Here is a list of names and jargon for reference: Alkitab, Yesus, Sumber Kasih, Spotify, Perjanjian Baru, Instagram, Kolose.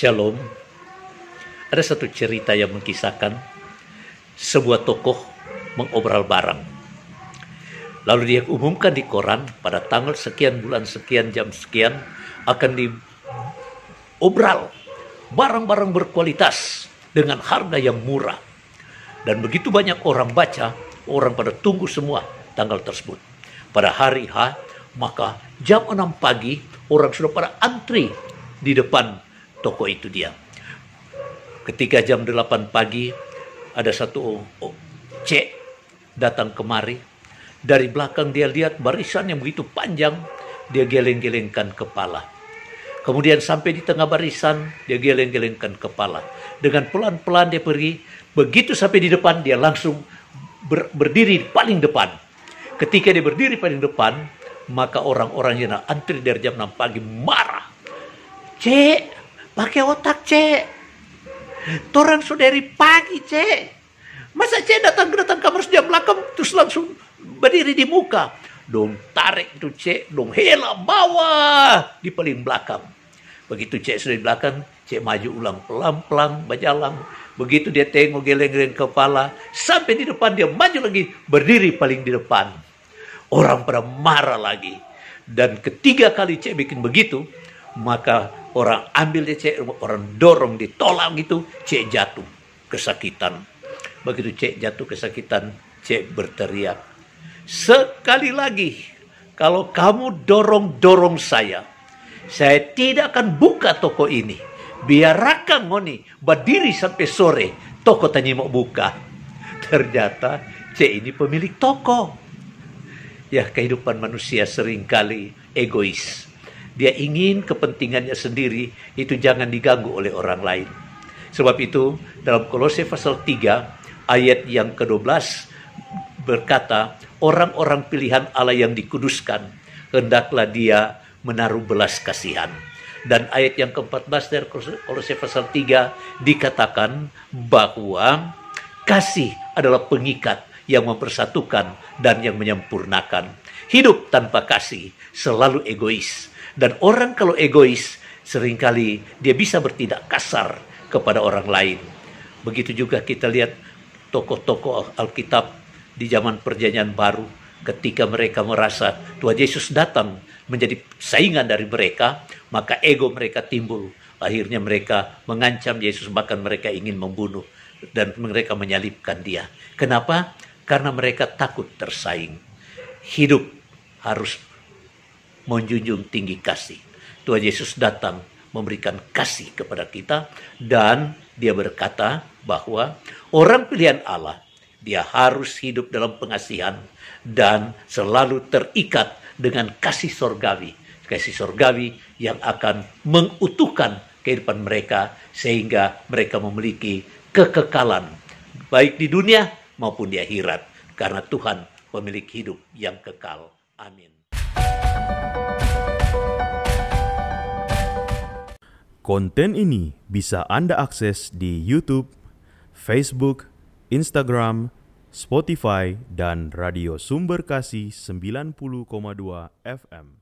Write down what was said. Shalom. Ada satu cerita yang mengkisahkan sebuah tokoh mengobral barang. Lalu dia umumkan di koran pada tanggal sekian, bulan sekian, jam sekian akan diobral barang-barang berkualitas dengan harga yang murah. Dan begitu banyak orang baca, orang pada tunggu semua tanggal tersebut. Pada hari H, maka jam 6 pagi orang sudah pada antri di depan toko itu dia. Ketika jam 8 pagi ada satu C datang kemari. Dari belakang dia lihat barisan yang begitu panjang, dia geleng-gelengkan kepala. Kemudian sampai di tengah barisan, dia geleng-gelengkan kepala. Dengan pelan-pelan dia pergi, begitu sampai di depan dia langsung berdiri paling depan. Ketika dia berdiri paling depan, maka orang-orang yang antri dari jam 6 pagi marah. "Cek, pakai otak cek. Torang sudah dari pagi cek, masa cek datang kamar sejam belakang terus langsung berdiri di muka?" Dong tarik itu cek, dong hela bawah di paling belakang. Begitu cek sudah di belakang, cek maju ulang pelan-pelan berjalan. Begitu dia tengok geleng-geleng kepala, sampai di depan dia maju lagi, berdiri paling di depan. Orang pada marah lagi. Dan ketiga kali cek bikin begitu, maka orang ambil dia cek, orang dorong, ditolak gitu, cek jatuh kesakitan. Begitu cek jatuh kesakitan, cek berteriak, "Sekali lagi, kalau kamu dorong-dorong saya tidak akan buka toko ini. Biarkan ngoni berdiri sampai sore, toko tanya mau buka." Ternyata cek ini pemilik toko. Ya, kehidupan manusia seringkali egois. Dia ingin kepentingannya sendiri, itu jangan diganggu oleh orang lain. Sebab itu dalam Kolose pasal 3 ayat yang ke-12 berkata, orang-orang pilihan Allah yang dikuduskan, hendaklah dia menaruh belas kasihan. Dan ayat yang ke-14 dari Kolose pasal 3 dikatakan bahwa kasih adalah pengikat yang mempersatukan dan yang menyempurnakan. Hidup tanpa kasih selalu egois. Dan orang kalau egois, seringkali dia bisa bertindak kasar kepada orang lain. Begitu juga kita lihat tokoh-tokoh Alkitab di zaman Perjanjian Baru. Ketika mereka merasa Tuhan Yesus datang menjadi saingan dari mereka, maka ego mereka timbul. Akhirnya mereka mengancam Yesus, bahkan mereka ingin membunuh. Dan mereka menyalibkan dia. Kenapa? Karena mereka takut tersaing. Hidup harus menjunjung tinggi kasih. Tuhan Yesus datang memberikan kasih kepada kita. Dan dia berkata bahwa orang pilihan Allah, dia harus hidup dalam pengasihan dan selalu terikat dengan kasih sorgawi. Kasih sorgawi yang akan mengutuhkan kehidupan mereka, sehingga mereka memiliki kekekalan, baik di dunia maupun di akhirat. Karena Tuhan pemilik hidup yang kekal. Amin. Konten ini bisa Anda akses di YouTube, Facebook, Instagram, Spotify, dan Radio Sumber Kasih 90,2 FM.